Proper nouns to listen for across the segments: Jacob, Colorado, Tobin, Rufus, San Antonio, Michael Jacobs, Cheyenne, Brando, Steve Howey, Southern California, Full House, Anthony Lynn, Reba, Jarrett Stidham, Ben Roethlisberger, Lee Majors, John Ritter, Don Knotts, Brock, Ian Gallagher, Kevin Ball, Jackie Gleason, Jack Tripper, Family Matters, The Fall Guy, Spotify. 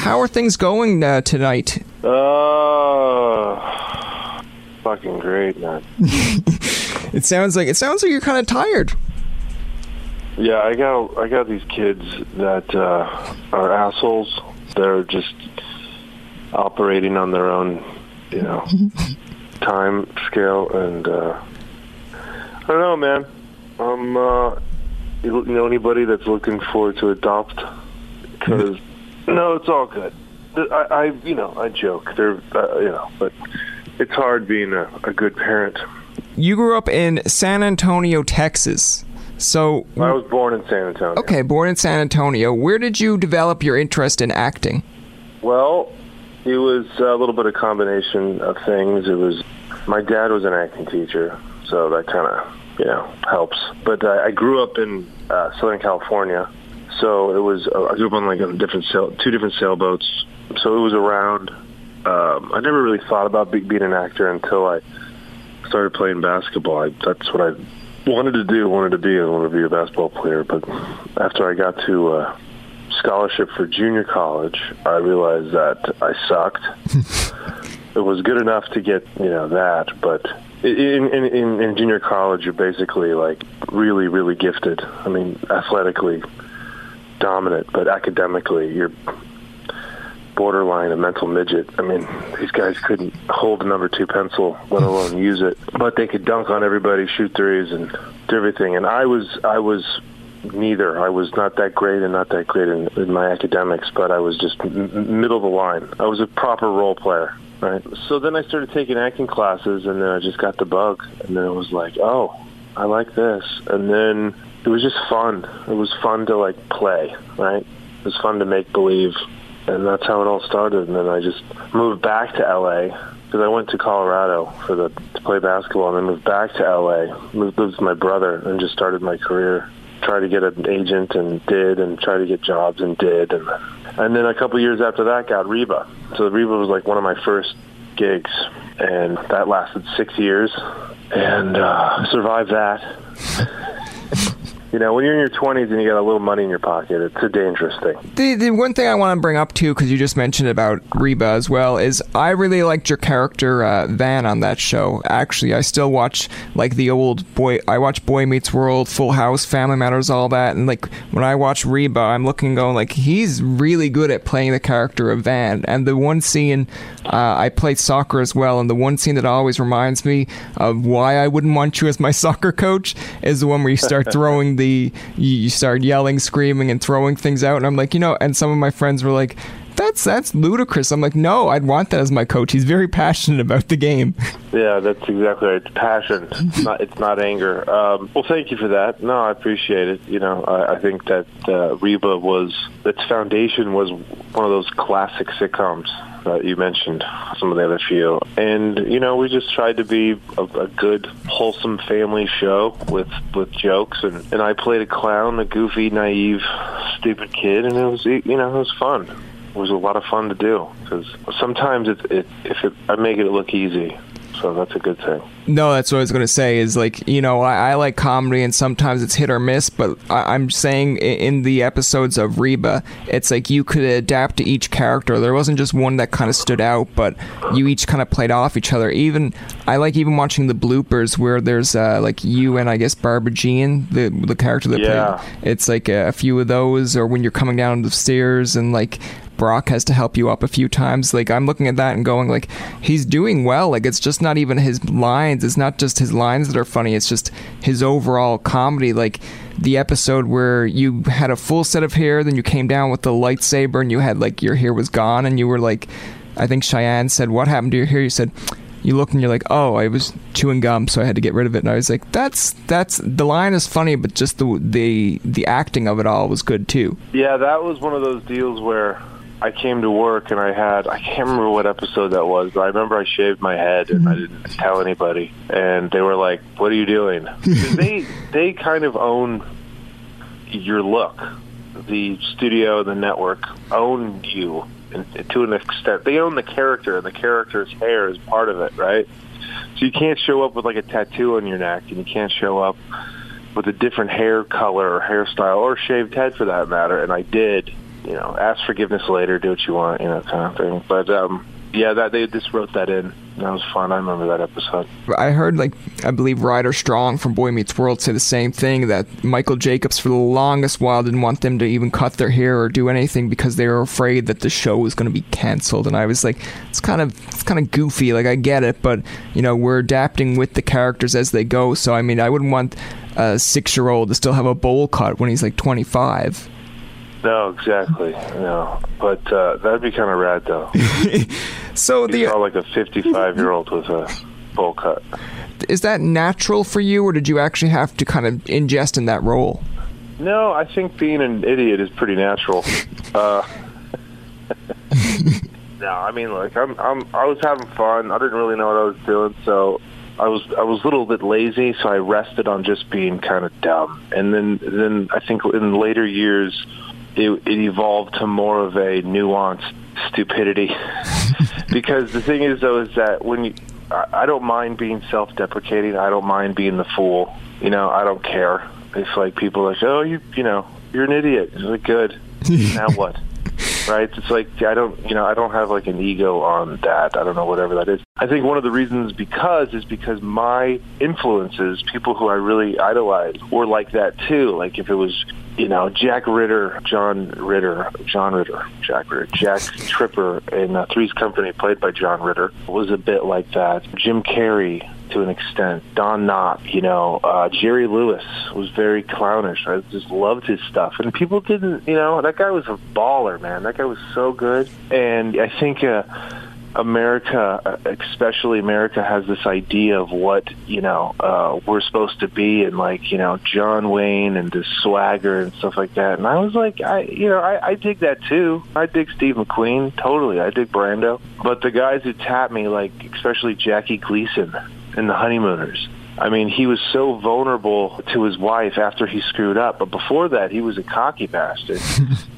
How are things going tonight? Fucking great, man. It sounds like you're kind of tired. Yeah, I got these kids that are assholes. They're just operating on their own, you know, time scale, and I don't know, man. I'm you know anybody that's looking forward to adopt? Because no, it's all good. I joke. They're but it's hard being a good parent. You grew up in San Antonio, Texas. So I was born in San Antonio. Okay, born in San Antonio. Where did you develop your interest in acting? Well, it was a little bit of combination of things. It was my dad was an acting teacher, so that kind of, you know, helps. But I grew up in Southern California, so it was I grew up on like two different sailboats. So it was around. I never really thought about being an actor until I started playing basketball. That's what I wanted to be a basketball player. But after I got to a scholarship for junior college, I realized that I sucked. It was good enough to get, you know, that. But in junior college, you're basically like really, really gifted. I mean, athletically dominant, but academically, you're borderline a mental midget. I mean, these guys couldn't hold a number 2 pencil, let alone use it. But they could dunk on everybody, shoot threes, and do everything. And I was neither. I was not that great and not that great in my academics, but I was just middle of the line. I was a proper role player, right? So then I started taking acting classes, and then I just got the bug. And then it was like, oh, I like this. And then it was just fun. It was fun to, like, play, right? It was fun to make believe. And that's how it all started. And then I just moved back to L.A. because I went to Colorado to play basketball, and then moved back to L.A., lived with my brother, and just started my career. Tried to get an agent and did, and tried to get jobs and did. And then a couple years after that, got Reba. So Reba was like one of my first gigs, and that lasted 6 years, and survived that. You know, when you're in your 20s and you got a little money in your pocket, it's a dangerous thing. The one thing I want to bring up, too, because you just mentioned about Reba as well, is I really liked your character, Van, on that show. Actually, I still watch, like, the old Boy... I watch Boy Meets World, Full House, Family Matters, all that. And, like, when I watch Reba, I'm looking and going, like, he's really good at playing the character of Van. And the one scene... I played soccer as well, and the one scene that always reminds me of why I wouldn't want you as my soccer coach is the one where you start throwing you start yelling, screaming, and throwing things out, and I'm like, you know, and some of my friends were like, that's ludicrous. I'm like, no, I'd want that as my coach. He's very passionate about the game. Yeah, that's exactly right. It's passion. It's not anger. Well, thank you for that. No, I appreciate it. You know, I think that Reba was, its foundation was one of those classic sitcoms that you mentioned, some of the other few. And, you know, we just tried to be a good, wholesome family show with jokes. And I played a clown, a goofy, naive, stupid kid. And it was fun. It was a lot of fun to do, because sometimes I make it look easy, so that's a good thing. No, that's what I was going to say, is like, you know, I like comedy, and sometimes it's hit or miss, but I'm saying in the episodes of Reba, it's like you could adapt to each character. There wasn't just one that kind of stood out, but you each kind of played off each other. I like watching the bloopers where there's like you and I guess Barbara Jean, the character that played. It's like a few of those, or when you're coming down the stairs and like Brock has to help you up a few times. Like, I'm looking at that and going, like, he's doing well. Like, it's just not even his lines. It's not just his lines that are funny. It's just his overall comedy. Like, the episode where you had a full set of hair, then you came down with the lightsaber, and you had, like, your hair was gone, and you were like, I think Cheyenne said, what happened to your hair? You said... You look and you're like, oh, I was chewing gum, so I had to get rid of it. And I was like, that's the line is funny, but just the acting of it all was good too. Yeah, that was one of those deals where I came to work and I had, I can't remember what episode that was, but I remember I shaved my head and I didn't tell anybody. And they were like, what are you doing? They kind of own your look. The studio, the network own you to an extent. They own the character, and the character's hair is part of it, right? So you can't show up with like a tattoo on your neck, and you can't show up with a different hair color or hairstyle or shaved head for that matter. And I did, you know, ask forgiveness later, do what you want, you know, kind of thing. But yeah, that they just wrote that in. That was fun. I remember that episode. I heard, like, I believe Ryder Strong from Boy Meets World say the same thing, that Michael Jacobs for the longest while didn't want them to even cut their hair or do anything because they were afraid that the show was going to be canceled. And I was like, it's kind of goofy. Like, I get it, but, you know, we're adapting with the characters as they go. So, I mean, I wouldn't want a 6-year-old to still have a bowl cut when he's, like, 25. No, exactly. No, but that'd be kind of rad, though. So you saw like a 55-year-old with a bowl cut. Is that natural for you, or did you actually have to kind of ingest in that role? No, I think being an idiot is pretty natural. No, I mean, like I was having fun. I didn't really know what I was doing, so I was a little bit lazy. So I rested on just being kind of dumb, and then I think in later years. It evolved to more of a nuanced stupidity. Because the thing is, though, is that when I don't mind being self-deprecating. I don't mind being the fool. You know, I don't care. It's like people are like, oh, you know, you're an idiot. It's like, good. Now what? Right? It's like I don't have like an ego on that. I don't know whatever that is. I think one of the reasons is because my influences, people who I really idolized, were like that too. Like if it was, you know, Jack Tripper in Three's Company, played by John Ritter, was a bit like that. Jim Carrey to an extent, Don Knotts, you know, Jerry Lewis was very clownish. I just loved his stuff. And people didn't, you know, that guy was a baller, man. That guy was so good. And I think America, especially America, has this idea of what, you know, we're supposed to be, and like, you know, John Wayne and the swagger and stuff like that. And I was like, I dig that too. I dig Steve McQueen, totally. I dig Brando. But the guys who tapped me, like especially Jackie Gleason in The Honeymooners. I mean, he was so vulnerable to his wife after he screwed up. But before that, he was a cocky bastard.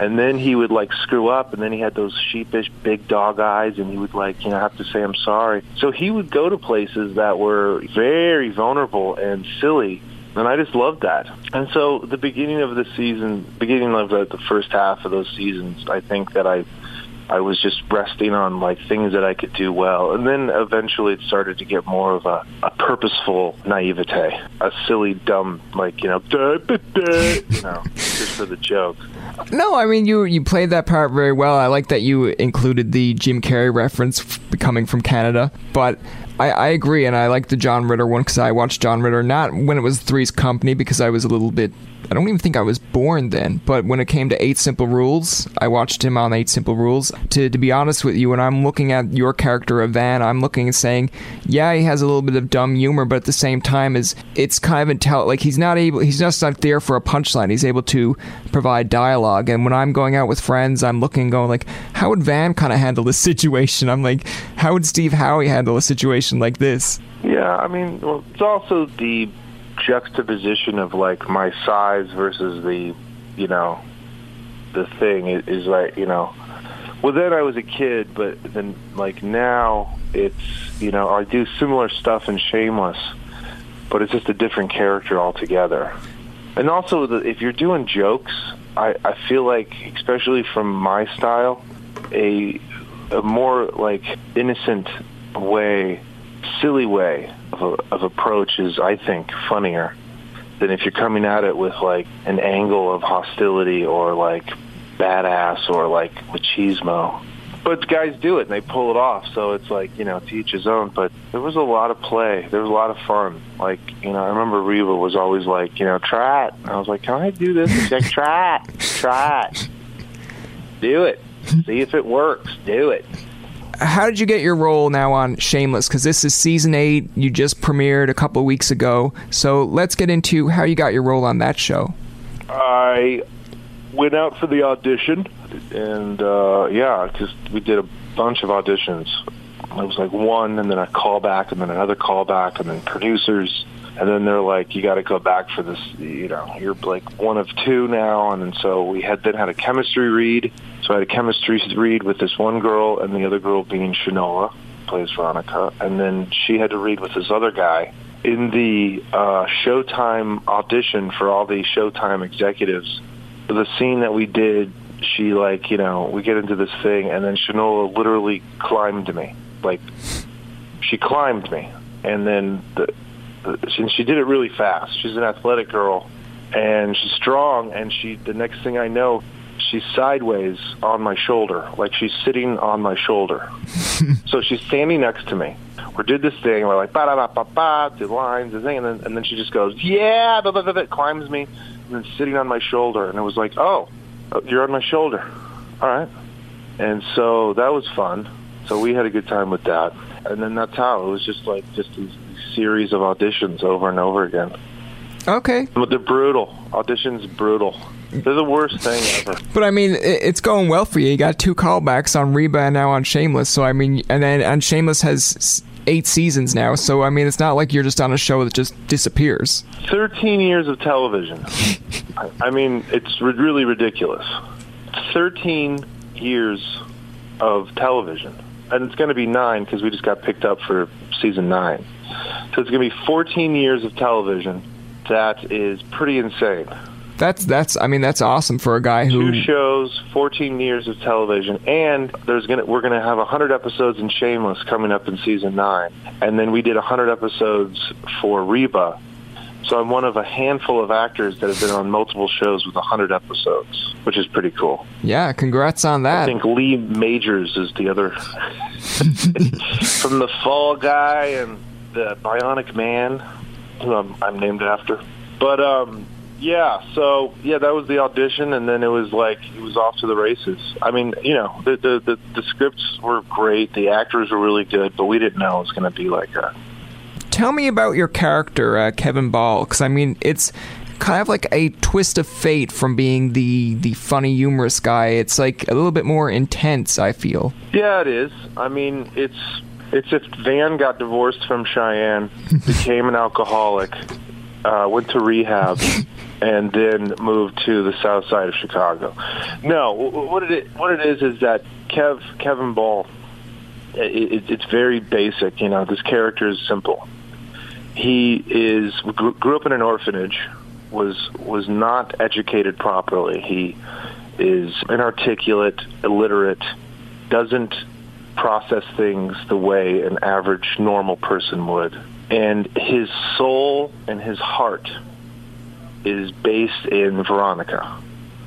And then he would, like, screw up, and then he had those sheepish big dog eyes, and he would, like, you know, have to say, I'm sorry. So he would go to places that were very vulnerable and silly, and I just loved that. And so the beginning of the first half of those seasons, I think that I was just resting on like things that I could do well, and then eventually it started to get more of a purposeful naivete, a silly, dumb, like, you know, you know, just for the joke. No, I mean you played that part very well. I like that you included the Jim Carrey reference coming from Canada, but. I agree, and I like the John Ritter one because I watched John Ritter, not when it was Three's Company because I was a little bit, I don't even think I was born then, but when it came to 8 Simple Rules, I watched him on 8 Simple Rules. To be honest with you, when I'm looking at your character of Van, I'm looking and saying, yeah, he has a little bit of dumb humor, but at the same time, it's kind of intelligent. Like, he's just not there for a punchline. He's able to provide dialogue, and when I'm going out with friends, I'm looking and going like, how would Van kind of handle this situation? I'm like, how would Steve Howey handle this situation? Like this. Yeah, I mean, well, it's also the juxtaposition of like my size versus the, you know, the thing is like, you know, well then I was a kid, but then like now it's, you know, I do similar stuff in Shameless, but it's just a different character altogether. And also if you're doing jokes, I feel like, especially from my style, a more like innocent way, silly way of approach is, I think, funnier than if you're coming at it with like an angle of hostility or like badass or like machismo. But guys do it and they pull it off, so it's like, you know, to each his own. But there was a lot of play, there was a lot of fun. Like, you know, I remember Reba was always like, you know, try it. And I was like, can I do this? She's like, try it, do it, see if it works, do it. How did you get your role now on Shameless? Because this is season 8. You just premiered a couple of weeks ago. So let's get into how you got your role on that show. I went out for the audition. and yeah, just we did a bunch of auditions. It was like one, and then a callback, and then another callback, and then producers, and then they're like, you got to go back for this, you know, you're like one of two now. And so we had then had a chemistry read. So I had a chemistry read with this one girl, and the other girl being Shanola, plays Veronica, and then she had to read with this other guy. In the Showtime audition for all the Showtime executives, the scene that we did, she like, you know, we get into this thing, and then Shanola literally climbed me. Like, she climbed me, and then and she did it really fast. She's an athletic girl, and she's strong, and she, the next thing I know, she's sideways on my shoulder, like she's sitting on my shoulder. So she's standing next to me. We did this thing, we're like, ba-da-ba-ba-ba, did lines, the thing, and then she just goes, yeah, blah, blah, blah, blah, climbs me, and then sitting on my shoulder. And it was like, oh, you're on my shoulder. All right. And so that was fun. So we had a good time with that. And then that's how. It was just like just a series of auditions over and over again. Okay. But they're brutal. Auditions, brutal. They're the worst thing ever. But, I mean, it's going well for you. You got two callbacks on Reba and now on Shameless. So, I mean, and then and Shameless has 8 seasons now. So, I mean, it's not like you're just on a show that just disappears. 13 years of television. I mean, it's really ridiculous. 13 years of television. And it's going to be 9 because we just got picked up for season 9. So it's going to be 14 years of television. That is pretty insane. That's I mean, that's awesome for a guy who... 2 shows, 14 years of television, and we're going to have 100 episodes in Shameless coming up in season 9. And then we did 100 episodes for Reba. So I'm one of a handful of actors that have been on multiple shows with 100 episodes, which is pretty cool. Yeah, congrats on that. I think Lee Majors is the other... from The Fall Guy and The Bionic Man, who I'm named after. But, yeah, so, yeah, that was the audition, and then it was like, it was off to the races. I mean, you know, the scripts were great, the actors were really good, but we didn't know it was going to be like that. Tell me about your character, Kevin Ball, because, I mean, it's kind of like a twist of fate from being the funny, humorous guy. It's, like, a little bit more intense, I feel. Yeah, it is. I mean, it's if Van got divorced from Cheyenne, became an alcoholic, went to rehab, and then moved to the south side of Chicago. No, what it is that Kevin Ball, it's very basic. You know, this character is simple. He grew up in an orphanage, was not educated properly. He is inarticulate, illiterate, doesn't process things the way an average normal person would. And his soul and his heart is based in Veronica,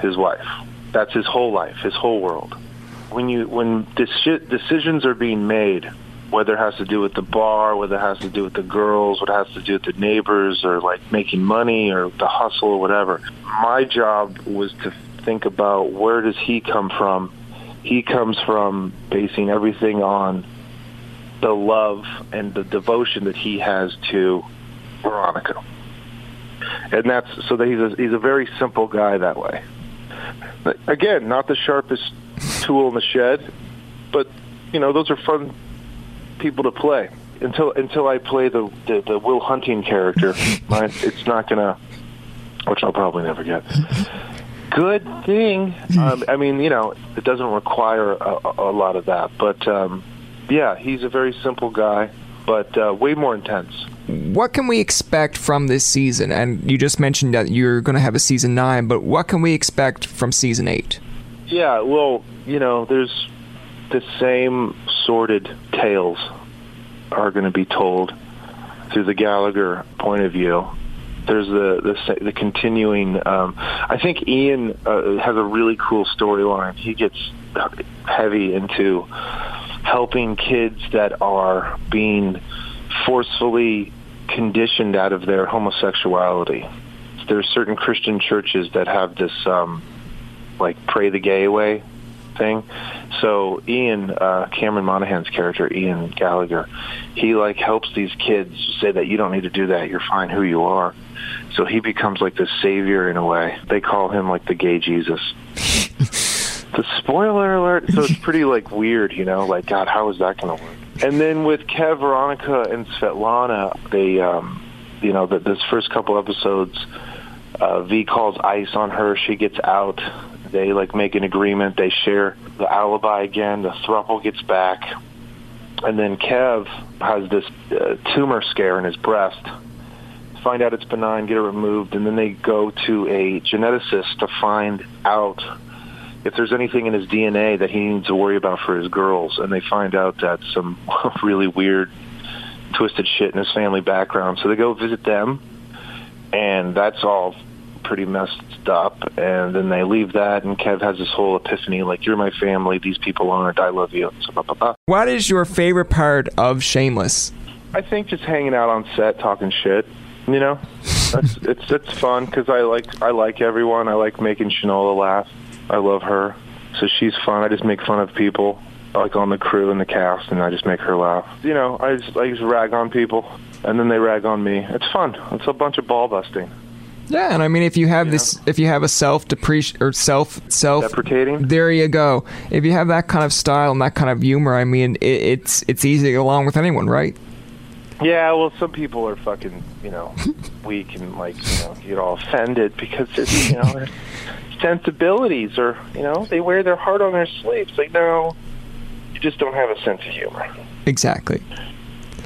his wife. That's his whole life, his whole world. When decisions are being made, whether it has to do with the bar, whether it has to do with the girls, what it has to do with the neighbors, or like making money or the hustle or whatever, my job was to think about, where does he come from? He comes from basing everything on the love and the devotion that he has to Veronica. And that's so that he's a very simple guy that way. But again, not the sharpest tool in the shed, but, you know, those are fun people to play. Until I play the Will Hunting character, it's not gonna, which I'll probably never get. Good thing. I mean, you know, it doesn't require a lot of that. But, yeah, he's a very simple guy, but way more intense. What can we expect from this season? And you just mentioned that you're going to have a season 9, but what can we expect from season 8? Yeah, well, you know, there's the same sordid tales are going to be told through the Gallagher point of view. There's the continuing. I think Ian has a really cool storyline. He gets heavy into helping kids that are being forcefully conditioned out of their homosexuality. There's certain Christian churches that have this like pray the gay away thing. So Ian, Cameron Monaghan's character, Ian Gallagher, he like helps these kids say that you don't need to do that. You're fine who you are. So he becomes like the savior in a way. They call him like the gay Jesus. The spoiler alert. So it's pretty like weird, you know, like, God, how is that going to work? And then with Kev, Veronica, and Svetlana, they, you know, this first couple episodes, V calls ice on her. She gets out. They, like, make an agreement. They share the alibi again. The throuple gets back. And then Kev has this tumor scare in his breast. Find out it's benign, get it removed, and then they go to a geneticist to find out if there's anything in his DNA that he needs to worry about for his girls. And they find out that some really weird, twisted shit in his family background. So they go visit them, and that's all pretty messed up. And then they leave that, and Kev has this whole epiphany, like, you're my family, these people aren't, I love you. So, What is your favorite part of Shameless? I think just hanging out on set, talking shit. You know, it's fun because I like everyone. I like making Shanola laugh. I love her, so she's fun. I just make fun of people, like on the crew and the cast, and I just make her laugh. You know, I just rag on people, and then they rag on me. It's fun. It's a bunch of ball busting. Yeah, and I mean, if you have a self-deprecating, there you go. If you have that kind of style and that kind of humor, I mean, it's easy to get along with anyone, right? Yeah, well, some people are fucking, you know, weak and, like, you know, get all offended because it's, you know, their sensibilities are, you know, they wear their heart on their sleeves. Like, no, you just don't have a sense of humor. Exactly.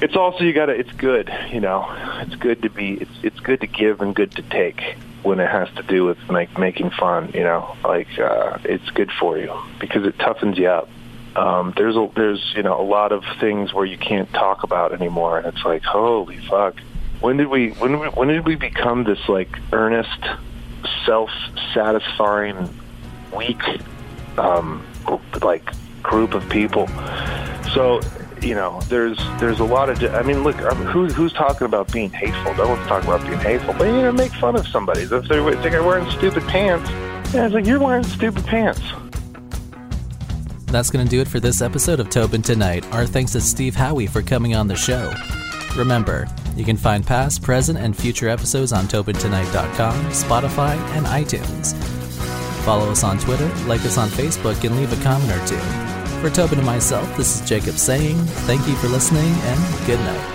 It's also, it's good, you know, it's good to be, it's good to give and good to take when it has to do with, like, making fun, you know, like, it's good for you because it toughens you up. There's you know, a lot of things where you can't talk about anymore, and it's like, holy fuck, when did we become this, like, earnest, self-satisfying, weak like group of people? So, you know, there's a lot of, I mean, look, who's talking about being hateful? No one's talking about being hateful, but, you know, make fun of somebody. If they're wearing stupid pants, yeah, it's like, you're wearing stupid pants. That's going to do it for this episode of Tobin Tonight. Our thanks to Steve Howey for coming on the show. Remember, you can find past, present, and future episodes on TobinTonight.com, Spotify, and iTunes. Follow us on Twitter, like us on Facebook, and leave a comment or two. For Tobin and myself, this is Jacob saying thank you for listening, and good night.